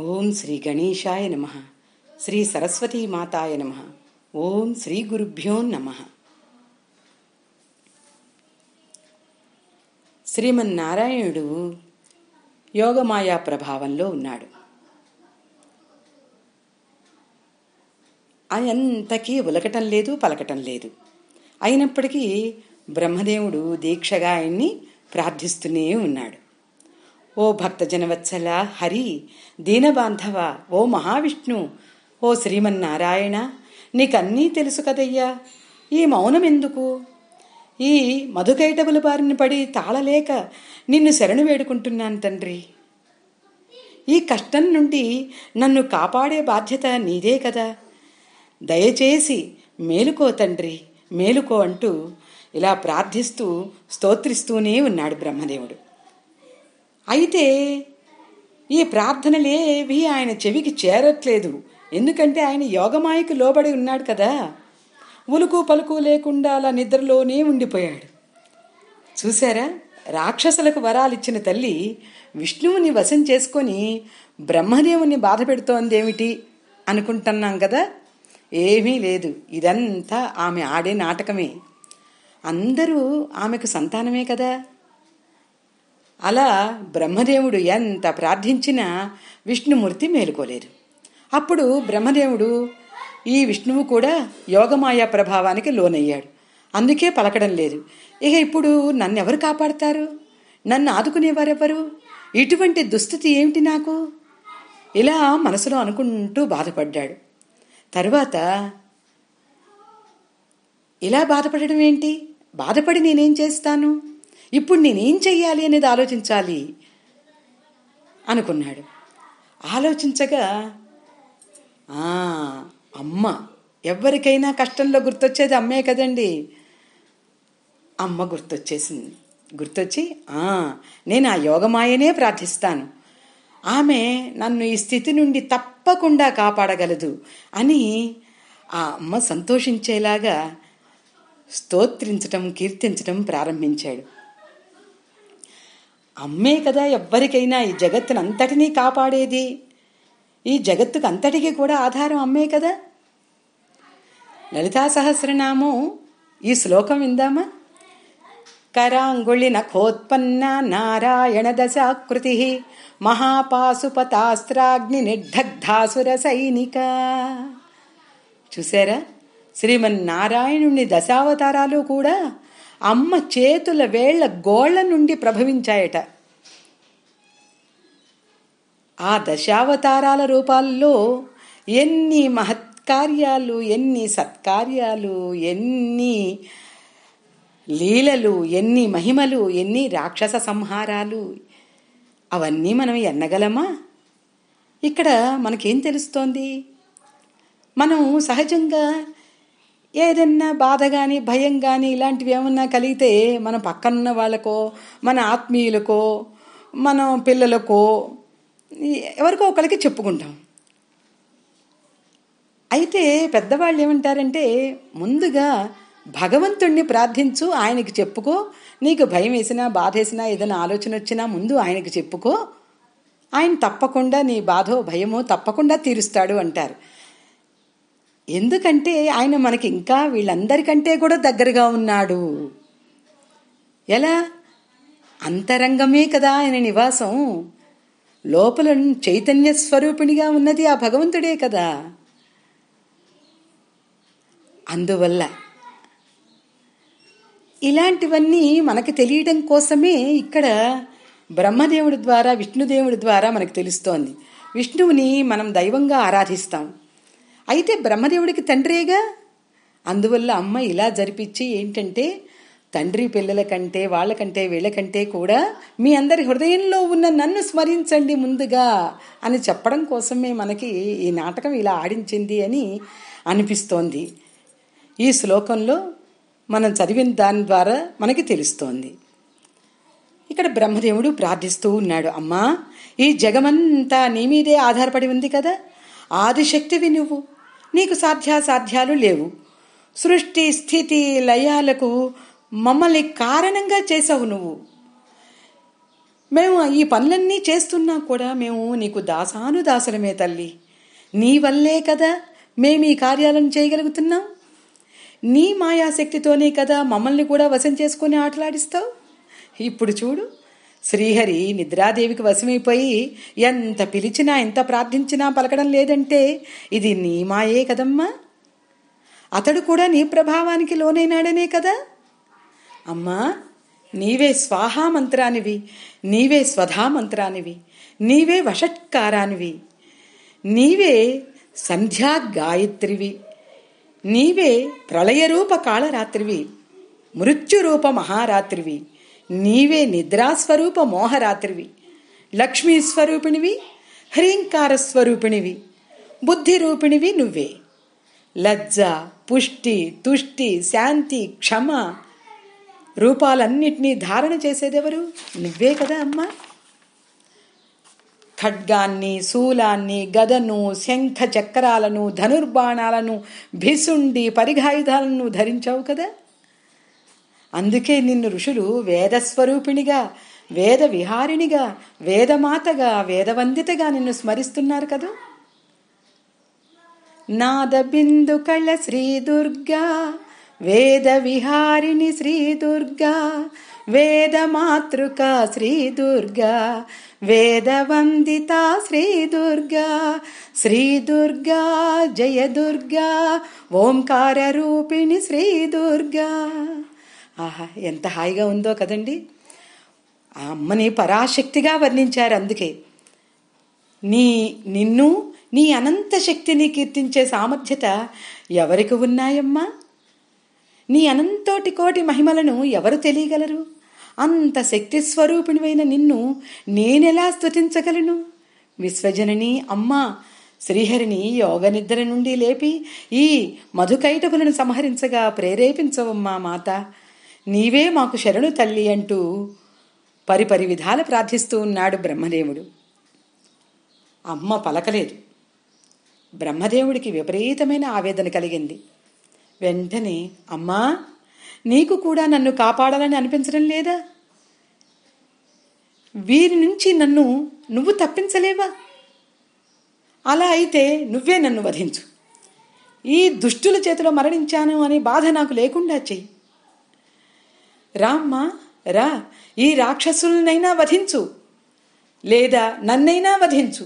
ఓం శ్రీ గణేశాయ నమః, శ్రీ సరస్వతీ మాతాయ నమః, ఓం శ్రీ గురుభ్యో నమః. శ్రీమన్నారాయణుడు యోగమాయా ప్రభావంలో ఉన్నాడు. ఆయన అంతకీ ఉలకటం లేదు, పలకటం లేదు. అయినప్పటికీ బ్రహ్మదేవుడు దీక్షగా ఆయన్ని ప్రార్థిస్తూనే ఉన్నాడు. ఓ భక్తజనవత్సల హరి, దీనబాంధవ, ఓ మహావిష్ణు, ఓ శ్రీమన్నారాయణ, నీకన్నీ తెలుసు కదయ్యా, ఈ మౌనమెందుకు? ఈ మధుకైటబుల బారిన పడి తాళలేక నిన్ను శరణు వేడుకుంటున్నాను తండ్రి. ఈ కష్టం నుండి నన్ను కాపాడే బాధ్యత నీదే కదా, దయచేసి మేలుకో తండ్రి, మేలుకో అంటూ ఇలా ప్రార్థిస్తూ స్తోత్రిస్తూనే ఉన్నాడు బ్రహ్మదేవుడు. అయితే ఈ ప్రార్థనలేవి ఆయన చెవికి చేరట్లేదు. ఎందుకంటే ఆయన యోగమాయకు లోబడి ఉన్నాడు కదా. ఉలుకు పలుకు లేకుండా అలా నిద్రలోనే ఉండిపోయాడు. చూశారా, రాక్షసులకు వరాలిచ్చిన తల్లి విష్ణువుని వశం చేసుకొని బ్రహ్మదేవుని బాధ పెడుతోందేమిటి అనుకుంటున్నాం కదా. ఏమీ లేదు, ఇదంతా ఆమె ఆడే నాటకమే. అందరూ ఆమెకు సంతానమే కదా. అలా బ్రహ్మదేవుడు ఎంత ప్రార్థించినా విష్ణుమూర్తి మేలుకోలేదు. అప్పుడు బ్రహ్మదేవుడు ఈ విష్ణువు కూడా యోగమాయా ప్రభావానికి లోనయ్యాడు, అందుకే పలకడం లేదు. ఇక ఇప్పుడు నన్నెవరు కాపాడతారు? నన్ను ఆదుకునేవారెవరు? ఇటువంటి దుస్థితి ఏమిటి నాకు? ఇలా మనసులో అనుకుంటూ బాధపడ్డాడు. తరువాత ఇలా బాధపడడం ఏంటి, బాధపడి నేనేం చేస్తాను, ఇప్పుడు నేనేం చెయ్యాలి అనేది ఆలోచించాలి అనుకున్నాడు. ఆలోచించగా అమ్మ, ఎవరికైనా కష్టంలో గుర్తొచ్చేది అమ్మే కదండి, అమ్మ గుర్తొచ్చేసింది. గుర్తొచ్చి నేను ఆ యోగమాయనే ప్రార్థిస్తాను, ఆమె నన్ను ఈ స్థితి నుండి తప్పకుండా కాపాడగలదు అని ఆ అమ్మ సంతోషించేలాగా స్తోత్రించటం, కీర్తించటం ప్రారంభించాడు. అమ్మే కదా ఎవ్వరికైనా ఈ జగత్తునంతటినీ కాపాడేది, ఈ జగత్తుకు అంతటికీ కూడా ఆధారం అమ్మే కదా. లలితా సహస్రనామం ఈ శ్లోకం విందామా? కరాంగుళి నఖోత్పన్న నారాయణ దశాకృతి మహాపాశుపతాస్త్రాగ్ని నిర్దగ్ధాసుర సైనిక. చూసారా, శ్రీమన్నారాయణుని దశావతారాలు కూడా అమ్మ చేతుల వేళ్ల గోళ్ల నుండి ప్రభవించాయట. ఆ దశావతారాల రూపాల్లో ఎన్ని మహత్కార్యాలు, ఎన్ని సత్కార్యాలు, ఎన్ని లీలలు, ఎన్ని మహిమలు, ఎన్ని రాక్షస సంహారాలు, అవన్నీ మనం ఎన్నగలమా? ఇక్కడ మనకేం తెలుస్తోంది? మనం సహజంగా ఏదన్నా బాధ కానీ, భయం కానీ ఇలాంటివి ఏమన్నా కలిగితే మన పక్కనున్న వాళ్ళకో, మన ఆత్మీయులకో, మన పిల్లలకో, ఎవరికో ఒకరికి చెప్పుకుంటాం. అయితే పెద్దవాళ్ళు ఏమంటారంటే, ముందుగా భగవంతుణ్ణి ప్రార్థించు, ఆయనకి చెప్పుకో. నీకు భయం వేసినా, బాధ వేసినా, ఏదైనా ఆలోచన వచ్చినా ముందు ఆయనకి చెప్పుకో, ఆయన తప్పకుండా నీ బాధో భయమో తప్పకుండా తీరుస్తాడు అంటారు. ఎందుకంటే ఆయన మనకి ఇంకా వీళ్ళందరికంటే కూడా దగ్గరగా ఉన్నాడు. ఎలా? అంతరంగమే కదా ఆయన నివాసం. లోపల చైతన్య స్వరూపిణిగా ఉన్నది ఆ భగవంతుడే కదా. అందువల్ల ఇలాంటివన్నీ మనకి తెలియడం కోసమే ఇక్కడ బ్రహ్మదేవుడి ద్వారా, విష్ణుదేవుడి ద్వారా మనకు తెలుస్తోంది. విష్ణువుని మనం దైవంగా ఆరాధిస్తాం. అయితే బ్రహ్మదేవుడికి తండ్రేగా. అందువల్ల అమ్మ ఇలా జరిపించి ఏంటంటే, తండ్రి పిల్లలకంటే, వాళ్ళకంటే, వీళ్ళకంటే కూడా మీ అందరి హృదయంలో ఉన్న నన్ను స్మరించండి ముందుగా అని చెప్పడం కోసమే మనకి ఈ నాటకం ఇలా ఆడించింది అని అనిపిస్తోంది. ఈ శ్లోకంలో మనం చదివిన దాని ద్వారా మనకి తెలుస్తోంది. ఇక్కడ బ్రహ్మదేవుడు ప్రార్థిస్తూ ఉన్నాడు, అమ్మా, ఈ జగమంతా నీ మీదే ఆధారపడి ఉంది కదా, ఆదిశక్తివి నువ్వు, నీకు సాధ్యాసాధ్యాలు లేవు. సృష్టి స్థితి లయాలకు మమ్మల్ని కారణంగా చేసావు నువ్వు. మేము ఈ పనులన్నీ చేస్తున్నా కూడా మేము నీకు దాసానుదాసులమే తల్లి. నీ వల్లే కదా మేము ఈ కార్యాలను చేయగలుగుతున్నాం. నీ మాయాశక్తితోనే కదా మమ్మల్ని కూడా వశం చేసుకుని ఆటలాడిస్తావు. ఇప్పుడు చూడు, శ్రీహరి నిద్రాదేవికి వశమైపోయి ఎంత పిలిచినా ఎంత ప్రార్థించినా పలకడం లేదంటే ఇది నీ మాయే కదమ్మా. అతడు కూడా నీ ప్రభావానికి లోనైనాడనే కదా. అమ్మా, నీవే స్వాహా మంత్రానివి, నీవే స్వధా మంత్రానివి, నీవే వషట్కారానివి, నీవే సంధ్యా గాయత్రివి, నీవే ప్రళయరూప కాళరాత్రివి, మృత్యురూప మహారాత్రివి, నీవే నిద్రాస్వరూప మోహరాత్రివి, లక్ష్మీస్వరూపిణివి, హ్రీంకార స్వరూపిణివి, బుద్ధిరూపిణివి నువ్వే. లజ్జ, పుష్టి, తుష్టి, శాంతి, క్షమ రూపాలన్నిటినీ ధారణ చేసేదెవరు? నువ్వే కదా అమ్మా. ఖడ్గాన్ని, శూలాన్ని, గదను, శంఖ చక్రాలను, ధనుర్బాణాలను, భిసుండి పరిఘాయుధాలను ధరించావు కదా. అందుకే నిన్ను ఋషులు వేదస్వరూపిణిగా, వేద విహారిణిగా, వేదమాతగా, వేదవందితగా నిన్ను స్మరిస్తున్నారు కదా. నాద బిందు కళ శ్రీ దుర్గా, వేద విహారిణి శ్రీ దుర్గా, వేద మాతృక శ్రీ దుర్గా, వేద వందిత శ్రీ దుర్గా, శ్రీ దుర్గా జయ దుర్గా, ఓంకార రూపిణి శ్రీ దుర్గా. ఆహా, ఎంత హాయిగా ఉందో కదండి. ఆ అమ్మని పరాశక్తిగా వర్ణించారు. అందుకే నిన్ను నీ అనంత శక్తిని కీర్తించే సామర్థ్యత ఎవరికి ఉన్నాయమ్మా? నీ అనంతోటి కోటి మహిమలను ఎవరు తెలియగలరు? అంత శక్తి స్వరూపిణివైన నిన్ను నేనెలా స్తుతించగలను? విశ్వజనని అమ్మా శ్రీహరిని యోగ నిద్ర నుండి లేపి ఈ మధుకైటపులను సంహరించగా ప్రేరేపించవమ్మా మాత, నీవే మాకు శరణు తల్లి అంటూ పరిపరి విధాల ప్రార్థిస్తూ ఉన్నాడు బ్రహ్మదేవుడు. అమ్మ పలకలేదు. బ్రహ్మదేవుడికి విపరీతమైన ఆవేదన కలిగింది. వెంటనే, అమ్మా, నీకు కూడా నన్ను కాపాడాలని అనిపించడం లేదా? వీరి నుంచి నన్ను నువ్వు తప్పించలేవా? అలా అయితే నువ్వే నన్ను వధించు. ఈ దుష్టుల చేతిలో మరణించాను అనే బాధ నాకు లేకుండా చెయ్యి. రామ్మా రా, ఈ రాక్షసులనైనా వధించు, లేదా నన్నైనా వధించు,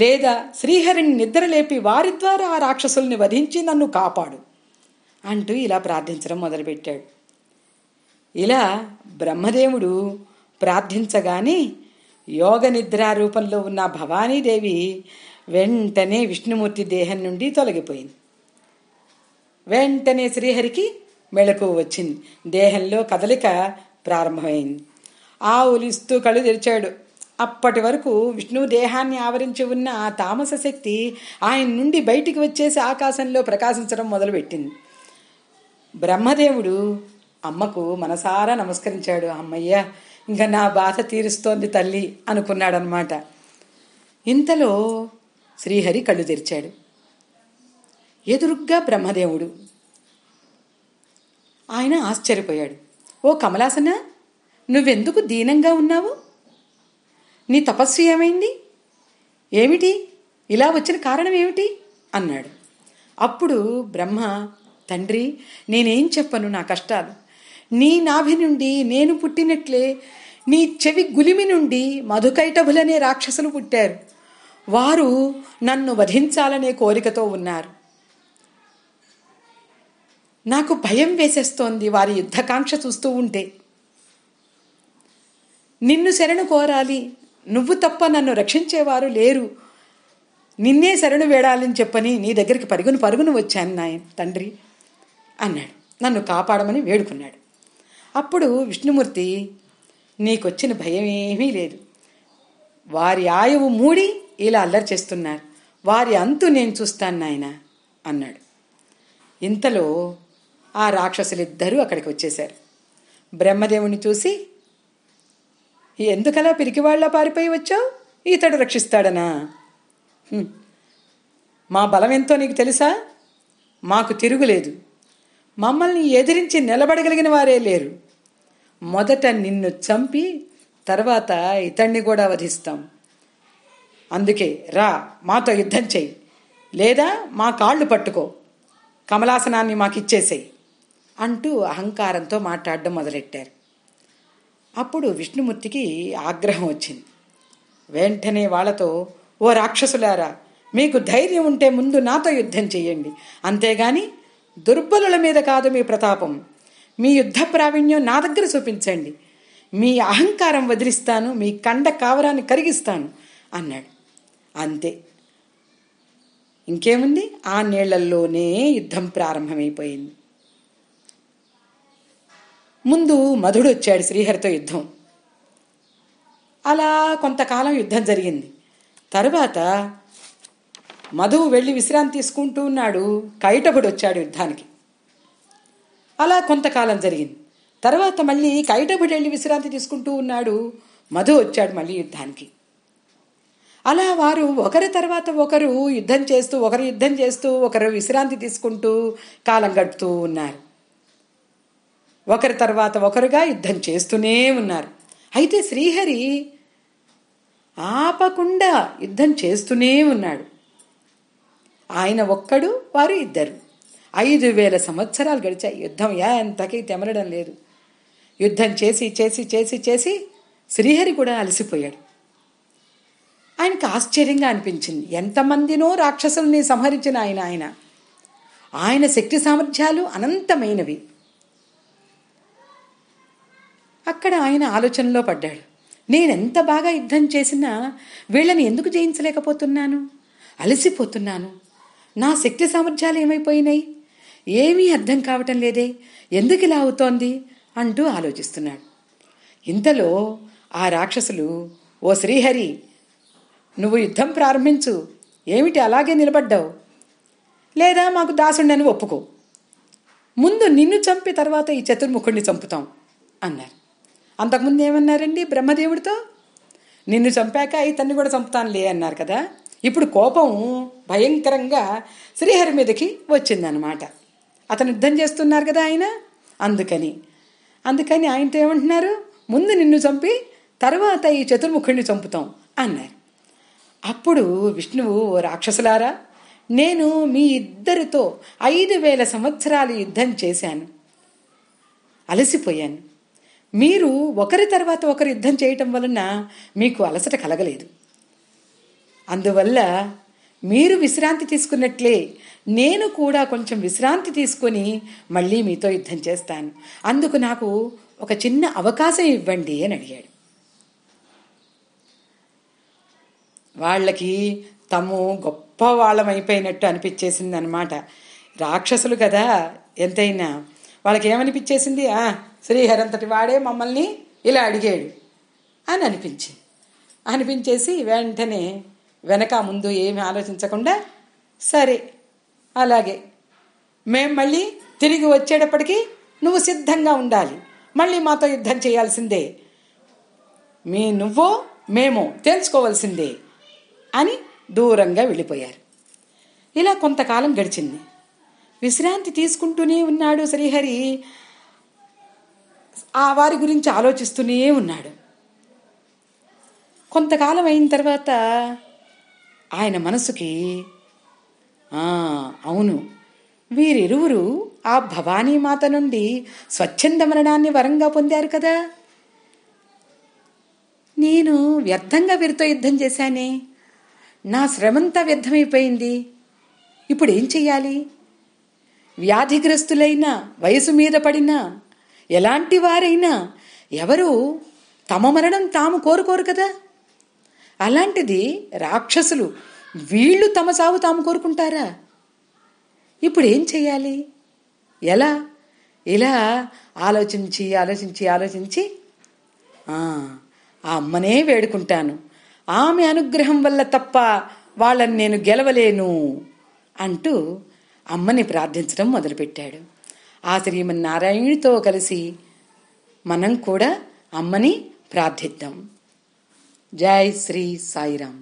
లేదా శ్రీహరిని నిద్రలేపి వారి ద్వారా ఆ రాక్షసుల్ని వధించి నన్ను కాపాడు అంటూ ఇలా ప్రార్థించడం మొదలుపెట్టాడు. ఇలా బ్రహ్మదేవుడు ప్రార్థించగానే యోగ నిద్రా రూపంలో ఉన్న భవానీదేవి వెంటనే విష్ణుమూర్తి దేహం నుండి తొలగిపోయింది. వెంటనే శ్రీహరికి మెలకువ వచ్చింది. దేహంలో కదలిక ప్రారంభమైంది. ఆవులిస్తూ కళ్ళు తెరిచాడు. అప్పటి వరకు విష్ణు దేహాన్ని ఆవరించి ఉన్న ఆ తామస శక్తి ఆయన నుండి బయటికి వచ్చేసి ఆకాశంలో ప్రకాశించడం మొదలుపెట్టింది. బ్రహ్మదేవుడు అమ్మకు మనసారా నమస్కరించాడు. అమ్మయ్యా, ఇంకా నా బాధ తీరుస్తోంది తల్లి అనుకున్నాడనమాట. ఇంతలో శ్రీహరి కళ్ళు తెరిచాడు. ఎదురుగ్గా బ్రహ్మదేవుడు. ఆయన ఆశ్చర్యపోయాడు. ఓ కమలాసన, నువ్వెందుకు దీనంగా ఉన్నావు? నీ తపస్సు ఏమైంది? ఏమిటి ఇలా వచ్చిన కారణం ఏమిటి అన్నాడు. అప్పుడు బ్రహ్మ, తండ్రి, నేనేం చెప్పను నా కష్టాలు. నీ నాభి నుండి నేను పుట్టినట్లే నీ చెవి గులిమి నుండి మధుకైటభులనే రాక్షసులు పుట్టారు. వారు నన్ను వధించాలనే కోరికతో ఉన్నారు. నాకు భయం వేసేస్తోంది వారి యుద్ధకాంక్ష చూస్తూ ఉంటే. నిన్ను శరణు కోరాలి, నువ్వు తప్ప నన్ను రక్షించేవారు లేరు, నిన్నే శరణు వేడాలని చెప్పని నీ దగ్గరికి పరుగును పరుగును వచ్చాను నాయన తండ్రి అన్నాడు. నన్ను కాపాడమని వేడుకున్నాడు. అప్పుడు విష్ణుమూర్తి, నీకొచ్చిన భయం ఏమీ లేదు. వారి ఆయువు మూడి ఇలా అల్లరి చేస్తున్నారు. వారి అంతు నేను చూస్తాను నాయన అన్నాడు. ఇంతలో ఆ రాక్షసులిద్దరూ అక్కడికి వచ్చేశారు. బ్రహ్మదేవుని చూసి, ఎందుకలా పిరికివాళ్లా పారిపోయి వచ్చావు? ఇతడు రక్షిస్తాడనా? మా బలం ఎంతో నీకు తెలుసా? మాకు తిరుగులేదు. మమ్మల్ని ఎదిరించి నిలబడగలిగిన వారే లేరు. మొదట నిన్ను చంపి తర్వాత ఇతన్ని కూడా వధిస్తాం. అందుకే రా, మాతో యుద్ధం చెయ్యి, లేదా మా కాళ్ళు పట్టుకో, కమలాసనాన్ని మాకిచ్చేసేయి అంటూ అహంకారంతో మాట్లాడడం మొదలెట్టారు. అప్పుడు విష్ణుమూర్తికి ఆగ్రహం వచ్చింది. వెంటనే వాళ్ళతో, ఓ రాక్షసులారా, మీకు ధైర్యం ఉంటే ముందు నాతో యుద్ధం చెయ్యండి, అంతేగాని దుర్బలుల మీద కాదు మీ ప్రతాపం, మీ యుద్ధ ప్రావీణ్యం నా దగ్గర చూపించండి, మీ అహంకారం వదిలిస్తాను, మీ కండ కావరాన్ని కరిగిస్తాను అన్నాడు. అంతే, ఇంకేముంది, ఆ నీళ్లల్లోనే యుద్ధం ప్రారంభమైపోయింది. ముందు మధుడు వచ్చాడు శ్రీహరితో యుద్ధం. అలా కొంతకాలం యుద్ధం జరిగింది. తరువాత మధువు వెళ్ళి విశ్రాంతి తీసుకుంటూ ఉన్నాడు. కైటభుడు వచ్చాడు యుద్ధానికి. అలా కొంతకాలం జరిగింది. తర్వాత మళ్ళీ కైటభుడు వెళ్ళి విశ్రాంతి తీసుకుంటూ ఉన్నాడు. మధు వచ్చాడు మళ్ళీ యుద్ధానికి. అలా వారు ఒకరి తర్వాత ఒకరు యుద్ధం చేస్తూ, ఒకరు యుద్ధం చేస్తూ, ఒకరు విశ్రాంతి తీసుకుంటూ కాలం గడుపుతూ ఉన్నారు. ఒకరి తర్వాత ఒకరుగా యుద్ధం చేస్తూనే ఉన్నారు. అయితే శ్రీహరి ఆపకుండా యుద్ధం చేస్తూనే ఉన్నాడు. ఆయన ఒక్కడు, వారు ఇద్దరు. 5,000 సంవత్సరాలు గడిచాయి. యుద్ధం ఎంతకీ తెమరడం లేదు. యుద్ధం చేసి చేసి చేసి చేసి శ్రీహరి కూడా అలసిపోయాడు. ఆయనకు ఆశ్చర్యంగా అనిపించింది. ఎంతమందినో రాక్షసుల్ని సంహరించిన ఆయన శక్తి సామర్థ్యాలు అనంతమైనవి. అక్కడ ఆయన ఆలోచనలో పడ్డాడు. నేనెంత బాగా యుద్ధం చేసినా వీళ్ళని ఎందుకు జయించలేకపోతున్నాను? అలసిపోతున్నాను. నా శక్తి సామర్థ్యాలు ఏమైపోయినాయి? ఏమీ అర్థం కావటం లేదే, ఎందుకు ఇలా అవుతోంది అంటూ ఆలోచిస్తున్నాడు. ఇంతలో ఆ రాక్షసులు, ఓ శ్రీహరి, నువ్వు యుద్ధం ప్రారంభించు, ఏమిటి అలాగే నిలబడ్డావు, లేదా మాకు దాసుండని ఒప్పుకో, ముందు నిన్ను చంపి తర్వాత ఈ చతుర్ముఖుడిని చంపుతాం అన్నారు. అంతకుముందు ఏమన్నారండి బ్రహ్మదేవుడితో? నిన్ను చంపాక ఇతన్ని కూడా చంపుతానులే అన్నారు కదా. ఇప్పుడు కోపం భయంకరంగా శ్రీహరి మీదకి వచ్చిందనమాట. అతను యుద్ధం చేస్తున్నారు కదా ఆయన, అందుకని ఆయనతో ఏమంటున్నారు, ముందు నిన్ను చంపి తర్వాత ఈ చతుర్ముఖుడిని చంపుతాం అన్నారు. అప్పుడు విష్ణువు, ఓ రాక్షసులారా, నేను మీ ఇద్దరితో 5,000 సంవత్సరాలు యుద్ధం చేశాను, అలసిపోయాను. మీరు ఒకరి తర్వాత ఒకరు యుద్ధం చేయటం వలన మీకు అలసట కలగలేదు. అందువల్ల మీరు విశ్రాంతి తీసుకున్నట్లే నేను కూడా కొంచెం విశ్రాంతి తీసుకొని మళ్ళీ మీతో యుద్ధం చేస్తాను. అందుకు నాకు ఒక చిన్న అవకాశం ఇవ్వండి అని అడిగాడు. వాళ్ళకి తాము గొప్ప వాళ్ళమైపోయినట్టు అనిపించేసింది అనమాట. రాక్షసులు కదా ఎంతైనా. వాళ్ళకి ఏమనిపించేసింది, శ్రీహరి అంతటి వాడే మమ్మల్ని ఇలా అడిగాడు అని అనిపించేసి వెంటనే వెనక ముందు ఏమి ఆలోచించకుండా, సరే అలాగే, మేము మళ్ళీ తిరిగి వచ్చేటప్పటికి నువ్వు సిద్ధంగా ఉండాలి, మళ్ళీ మాతో యుద్ధం చేయాల్సిందే, నువ్వో మేమో తెలుసుకోవాల్సిందే అని దూరంగా వెళ్ళిపోయారు. ఇలా కొంతకాలం గడిచింది. విశ్రాంతి తీసుకుంటూనే ఉన్నాడు శ్రీహరి. ఆ వారి గురించి ఆలోచిస్తూనే ఉన్నాడు. కొంతకాలం అయిన తర్వాత ఆయన మనసుకి, అవును, వీరిరువురు ఆ భవానీమాత నుండి స్వచ్ఛంద మరణాన్ని వరంగా పొందారు కదా, నేను వ్యర్థంగా వీరితో యుద్ధం చేశానే, నా శ్రమంతా వ్యర్థమైపోయింది, ఇప్పుడు ఏం చెయ్యాలి? వ్యాధిగ్రస్తులైనా, వయసు మీద పడినా, ఎలాంటి వారైనా ఎవరు తమ మరణం తాము కోరుకోరు కదా, అలాంటిది రాక్షసులు వీళ్ళు తమ సావు తాము కోరుకుంటారా? ఇప్పుడు ఏం చెయ్యాలి, ఎలా? ఇలా ఆలోచించి ఆలోచించి ఆలోచించి ఆ అమ్మనే వేడుకుంటాను, ఆమె అనుగ్రహం వల్ల తప్ప వాళ్ళని నేను గెలవలేను అంటూ అమ్మని ప్రార్థించడం మొదలుపెట్టాడు. ఆ శ్రీమన్నారాయణుడితో కలిసి మనం కూడా అమ్మని ప్రార్థిద్దాం. జై శ్రీ సాయిరాం.